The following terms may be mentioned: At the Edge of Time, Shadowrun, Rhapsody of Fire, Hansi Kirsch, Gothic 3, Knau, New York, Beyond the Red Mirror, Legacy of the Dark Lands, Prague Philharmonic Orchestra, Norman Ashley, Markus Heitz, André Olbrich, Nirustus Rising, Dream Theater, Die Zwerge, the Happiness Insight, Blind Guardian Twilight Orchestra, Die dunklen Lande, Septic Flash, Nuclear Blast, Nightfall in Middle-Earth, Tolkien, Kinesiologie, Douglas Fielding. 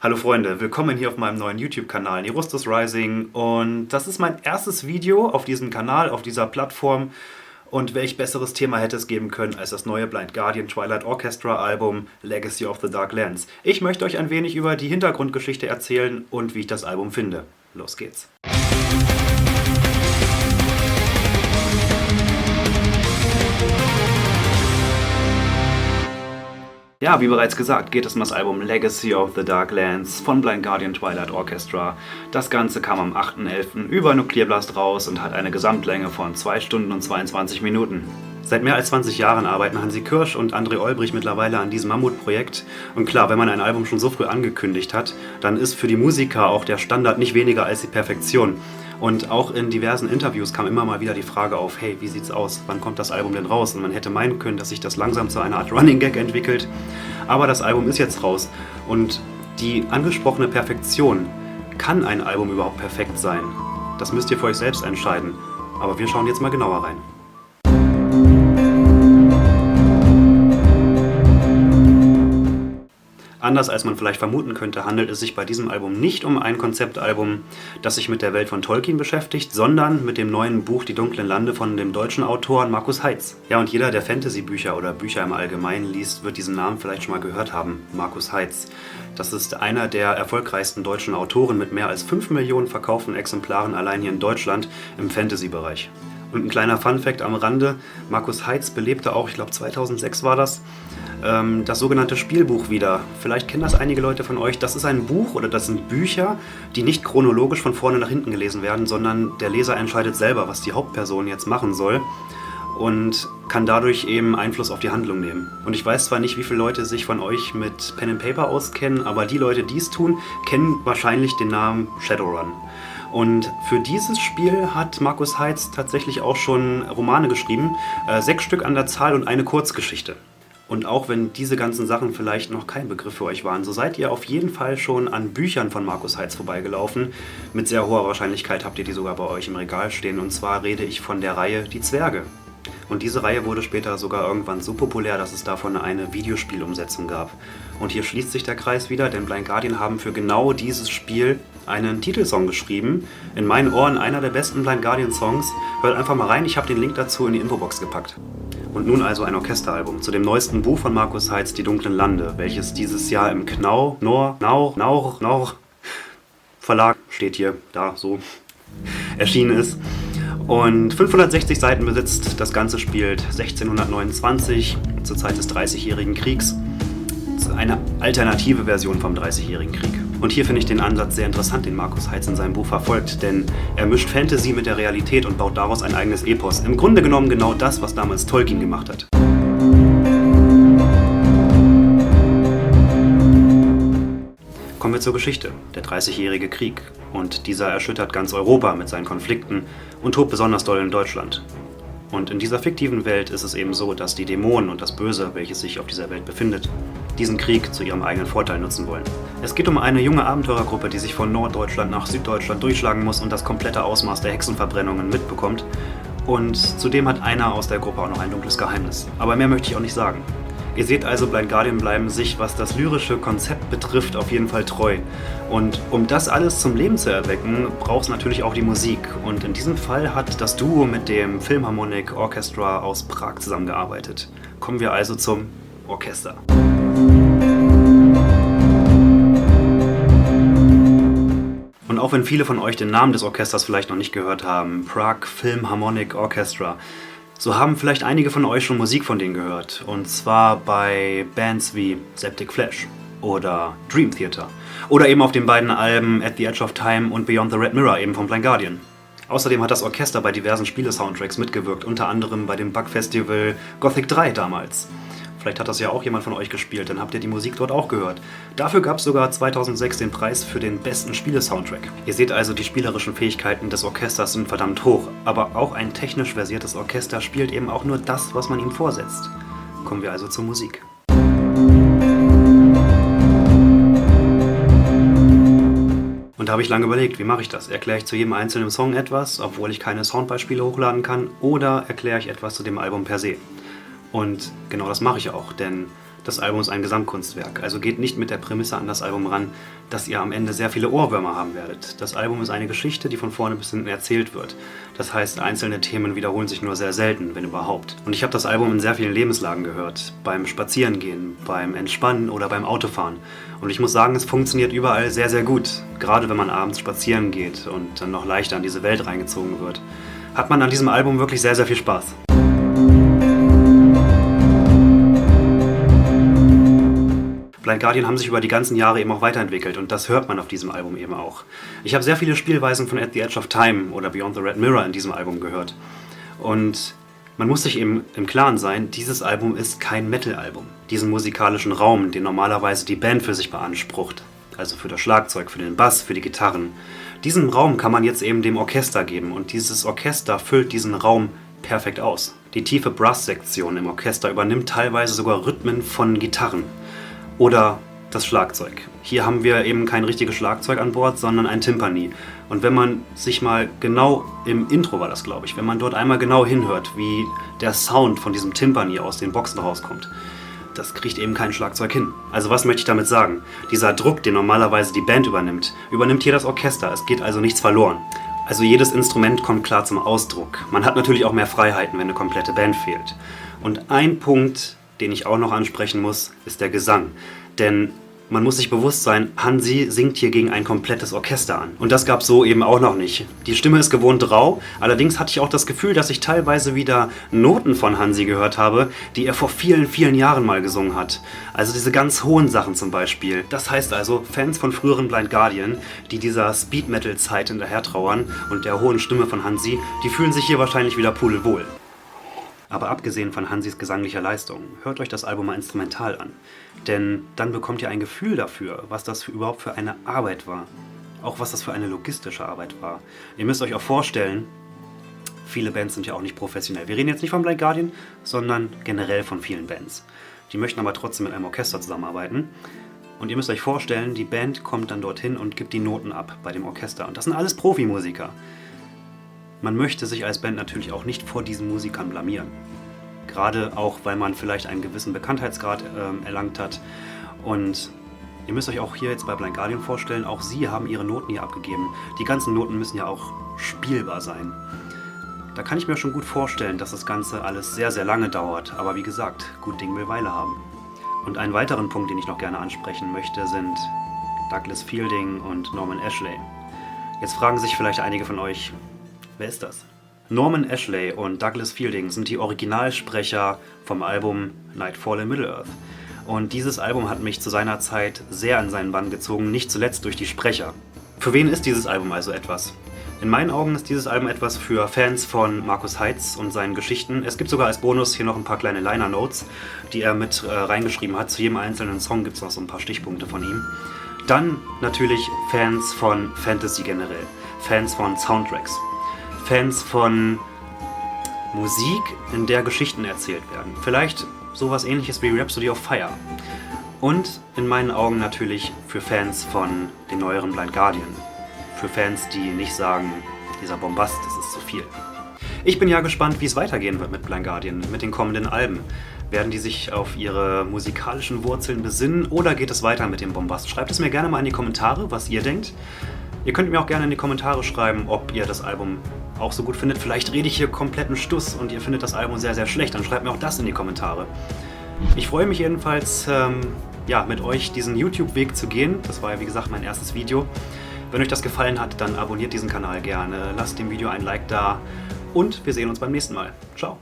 Hallo Freunde, willkommen hier auf meinem neuen YouTube-Kanal Nirustus Rising, und das ist mein erstes Video auf diesem Kanal, auf dieser Plattform, und welch besseres Thema hätte es geben können als das neue Blind Guardian Twilight Orchestra Album Legacy of the Dark Lands. Ich möchte euch ein wenig über die Hintergrundgeschichte erzählen und wie ich das Album finde. Los geht's! Ja, wie bereits gesagt, geht es um das Album Legacy of the Dark Lands von Blind Guardian Twilight Orchestra. Das Ganze kam am 8.11. über Nuclear Blast raus und hat eine Gesamtlänge von 2 Stunden und 22 Minuten. Seit mehr als 20 Jahren arbeiten Hansi Kirsch und André Olbrich mittlerweile an diesem Mammutprojekt. Und klar, wenn man ein Album schon so früh angekündigt hat, dann ist für die Musiker auch der Standard nicht weniger als die Perfektion. Und auch in diversen Interviews kam immer mal wieder die Frage auf, hey, wie sieht's aus, wann kommt das Album denn raus? Und man hätte meinen können, dass sich das langsam zu einer Art Running Gag entwickelt. Aber das Album ist jetzt raus. Und die angesprochene Perfektion, kann ein Album überhaupt perfekt sein? Das müsst ihr für euch selbst entscheiden. Aber wir schauen jetzt mal genauer rein. Anders als man vielleicht vermuten könnte, handelt es sich bei diesem Album nicht um ein Konzeptalbum, das sich mit der Welt von Tolkien beschäftigt, sondern mit dem neuen Buch Die dunklen Lande von dem deutschen Autoren Markus Heitz. Ja, und jeder, der Fantasy-Bücher oder Bücher im Allgemeinen liest, wird diesen Namen vielleicht schon mal gehört haben, Markus Heitz. Das ist einer der erfolgreichsten deutschen Autoren mit mehr als 5 Millionen verkauften Exemplaren allein hier in Deutschland im Fantasy-Bereich. Und ein kleiner Funfact am Rande, Markus Heitz belebte auch, ich glaube 2006 war das sogenannte Spielbuch wieder. Vielleicht kennen das einige Leute von euch. Das ist ein Buch, oder das sind Bücher, die nicht chronologisch von vorne nach hinten gelesen werden, sondern der Leser entscheidet selber, was die Hauptperson jetzt machen soll, und kann dadurch eben Einfluss auf die Handlung nehmen. Und ich weiß zwar nicht, wie viele Leute sich von euch mit Pen and Paper auskennen, aber die Leute, die es tun, kennen wahrscheinlich den Namen Shadowrun. Und für dieses Spiel hat Markus Heitz tatsächlich auch schon Romane geschrieben, 6 Stück an der Zahl und eine Kurzgeschichte. Und auch wenn diese ganzen Sachen vielleicht noch kein Begriff für euch waren, so seid ihr auf jeden Fall schon an Büchern von Markus Heitz vorbeigelaufen. Mit sehr hoher Wahrscheinlichkeit habt ihr die sogar bei euch im Regal stehen, und zwar rede ich von der Reihe Die Zwerge. Und diese Reihe wurde später sogar irgendwann so populär, dass es davon eine Videospielumsetzung gab. Und hier schließt sich der Kreis wieder, denn Blind Guardian haben für genau dieses Spiel einen Titelsong geschrieben. In meinen Ohren einer der besten Blind Guardian Songs. Hört einfach mal rein, ich habe den Link dazu in die Infobox gepackt. Und nun also ein Orchesteralbum zu dem neuesten Buch von Markus Heitz, Die dunklen Lande, welches dieses Jahr im Knau Verlag, steht hier, da, so, erschienen ist. Und 560 Seiten besitzt, das Ganze spielt 1629, zur Zeit des Dreißigjährigen Kriegs. Eine alternative Version vom Dreißigjährigen Krieg. Und hier finde ich den Ansatz sehr interessant, den Markus Heitz in seinem Buch verfolgt, denn er mischt Fantasy mit der Realität und baut daraus ein eigenes Epos. Im Grunde genommen genau das, was damals Tolkien gemacht hat. Kommen wir zur Geschichte, der Dreißigjährige Krieg. Und dieser erschüttert ganz Europa mit seinen Konflikten und tobt besonders doll in Deutschland. Und in dieser fiktiven Welt ist es eben so, dass die Dämonen und das Böse, welches sich auf dieser Welt befindet, diesen Krieg zu ihrem eigenen Vorteil nutzen wollen. Es geht um eine junge Abenteurergruppe, die sich von Norddeutschland nach Süddeutschland durchschlagen muss und das komplette Ausmaß der Hexenverbrennungen mitbekommt. Und zudem hat einer aus der Gruppe auch noch ein dunkles Geheimnis. Aber mehr möchte ich auch nicht sagen. Ihr seht also, Blind Guardian bleiben sich, was das lyrische Konzept betrifft, auf jeden Fall treu. Und um das alles zum Leben zu erwecken, braucht es natürlich auch die Musik. Und in diesem Fall hat das Duo mit dem Philharmonic Orchestra aus Prag zusammengearbeitet. Kommen wir also zum Orchester. Und auch wenn viele von euch den Namen des Orchesters vielleicht noch nicht gehört haben, Prague Philharmonic Orchestra, so haben vielleicht einige von euch schon Musik von denen gehört, und zwar bei Bands wie Septic Flash oder Dream Theater oder eben auf den beiden Alben At the Edge of Time und Beyond the Red Mirror eben von Blind Guardian. Außerdem hat das Orchester bei diversen Spiele-Soundtracks mitgewirkt, unter anderem bei dem Bug-Festival Gothic 3 damals. Vielleicht hat das ja auch jemand von euch gespielt, dann habt ihr die Musik dort auch gehört. Dafür gab es sogar 2006 den Preis für den besten Spiele-Soundtrack. Ihr seht also, die spielerischen Fähigkeiten des Orchesters sind verdammt hoch, aber auch ein technisch versiertes Orchester spielt eben auch nur das, was man ihm vorsetzt. Kommen wir also zur Musik. Und da habe ich lange überlegt, wie mache ich das? Erkläre ich zu jedem einzelnen Song etwas, obwohl ich keine Soundbeispiele hochladen kann, oder erkläre ich etwas zu dem Album per se? Und genau das mache ich auch, denn das Album ist ein Gesamtkunstwerk. Also geht nicht mit der Prämisse an das Album ran, dass ihr am Ende sehr viele Ohrwürmer haben werdet. Das Album ist eine Geschichte, die von vorne bis hinten erzählt wird. Das heißt, einzelne Themen wiederholen sich nur sehr selten, wenn überhaupt. Und ich habe das Album in sehr vielen Lebenslagen gehört. Beim Spazierengehen, beim Entspannen oder beim Autofahren. Und ich muss sagen, es funktioniert überall sehr, sehr gut. Gerade wenn man abends spazieren geht und dann noch leichter an diese Welt reingezogen wird. Hat man an diesem Album wirklich sehr, sehr viel Spaß. Blind Guardian haben sich über die ganzen Jahre eben auch weiterentwickelt und das hört man auf diesem Album eben auch. Ich habe sehr viele Spielweisen von At the Edge of Time oder Beyond the Red Mirror in diesem Album gehört. Und man muss sich eben im Klaren sein, dieses Album ist kein Metal-Album. Diesen musikalischen Raum, den normalerweise die Band für sich beansprucht, also für das Schlagzeug, für den Bass, für die Gitarren, diesen Raum kann man jetzt eben dem Orchester geben und dieses Orchester füllt diesen Raum perfekt aus. Die tiefe Brass-Sektion im Orchester übernimmt teilweise sogar Rhythmen von Gitarren. Oder das Schlagzeug. Hier haben wir eben kein richtiges Schlagzeug an Bord, sondern ein Timpani. Und wenn man sich mal genau, im Intro war das glaube ich, wenn man dort einmal genau hinhört, wie der Sound von diesem Timpani aus den Boxen rauskommt, das kriegt eben kein Schlagzeug hin. Also was möchte ich damit sagen? Dieser Druck, den normalerweise die Band übernimmt, übernimmt hier das Orchester. Es geht also nichts verloren. Also jedes Instrument kommt klar zum Ausdruck. Man hat natürlich auch mehr Freiheiten, wenn eine komplette Band fehlt. Und ein Punkt, den ich auch noch ansprechen muss, ist der Gesang. Denn man muss sich bewusst sein, Hansi singt hier gegen ein komplettes Orchester an. Und das gab es so eben auch noch nicht. Die Stimme ist gewohnt rau, allerdings hatte ich auch das Gefühl, dass ich teilweise wieder Noten von Hansi gehört habe, die er vor vielen, vielen Jahren mal gesungen hat. Also diese ganz hohen Sachen zum Beispiel. Das heißt also, Fans von früheren Blind Guardian, die dieser Speed-Metal-Zeit hinterhertrauern und der hohen Stimme von Hansi, die fühlen sich hier wahrscheinlich wieder pudelwohl. Aber abgesehen von Hansis gesanglicher Leistung, hört euch das Album mal instrumental an. Denn dann bekommt ihr ein Gefühl dafür, was das überhaupt für eine Arbeit war. Auch was das für eine logistische Arbeit war. Ihr müsst euch auch vorstellen, viele Bands sind ja auch nicht professionell. Wir reden jetzt nicht von Blind Guardian, sondern generell von vielen Bands. Die möchten aber trotzdem mit einem Orchester zusammenarbeiten. Und ihr müsst euch vorstellen, die Band kommt dann dorthin und gibt die Noten ab bei dem Orchester. Und das sind alles Profimusiker. Man möchte sich als Band natürlich auch nicht vor diesen Musikern blamieren. Gerade auch, weil man vielleicht einen gewissen Bekanntheitsgrad erlangt hat. Und ihr müsst euch auch hier jetzt bei Blind Guardian vorstellen, auch sie haben ihre Noten hier abgegeben. Die ganzen Noten müssen ja auch spielbar sein. Da kann ich mir schon gut vorstellen, dass das Ganze alles sehr, sehr lange dauert. Aber wie gesagt, gut Ding will Weile haben. Und einen weiteren Punkt, den ich noch gerne ansprechen möchte, sind Douglas Fielding und Norman Ashley. Jetzt fragen sich vielleicht einige von euch, wer ist das? Norman Ashley und Douglas Fielding sind die Originalsprecher vom Album Nightfall in Middle-Earth. Und dieses Album hat mich zu seiner Zeit sehr an seinen Bann gezogen, nicht zuletzt durch die Sprecher. Für wen ist dieses Album also etwas? In meinen Augen ist dieses Album etwas für Fans von Markus Heitz und seinen Geschichten. Es gibt sogar als Bonus hier noch ein paar kleine Liner-Notes, die er mit reingeschrieben hat. Zu jedem einzelnen Song gibt es noch so ein paar Stichpunkte von ihm. Dann natürlich Fans von Fantasy generell, Fans von Soundtracks. Fans von Musik, in der Geschichten erzählt werden. Vielleicht sowas ähnliches wie Rhapsody of Fire. Und in meinen Augen natürlich für Fans von den neueren Blind Guardian. Für Fans, die nicht sagen, dieser Bombast, das ist zu viel. Ich bin ja gespannt, wie es weitergehen wird mit Blind Guardian, mit den kommenden Alben. Werden die sich auf ihre musikalischen Wurzeln besinnen oder geht es weiter mit dem Bombast? Schreibt es mir gerne mal in die Kommentare, was ihr denkt. Ihr könnt mir auch gerne in die Kommentare schreiben, ob ihr das Album auch so gut findet. Vielleicht rede ich hier kompletten Stuss und ihr findet das Album sehr, sehr schlecht. Dann schreibt mir auch das in die Kommentare. Ich freue mich jedenfalls, mit euch diesen YouTube-Weg zu gehen. Das war ja, wie gesagt, mein erstes Video. Wenn euch das gefallen hat, dann abonniert diesen Kanal gerne. Lasst dem Video ein Like da und wir sehen uns beim nächsten Mal. Ciao.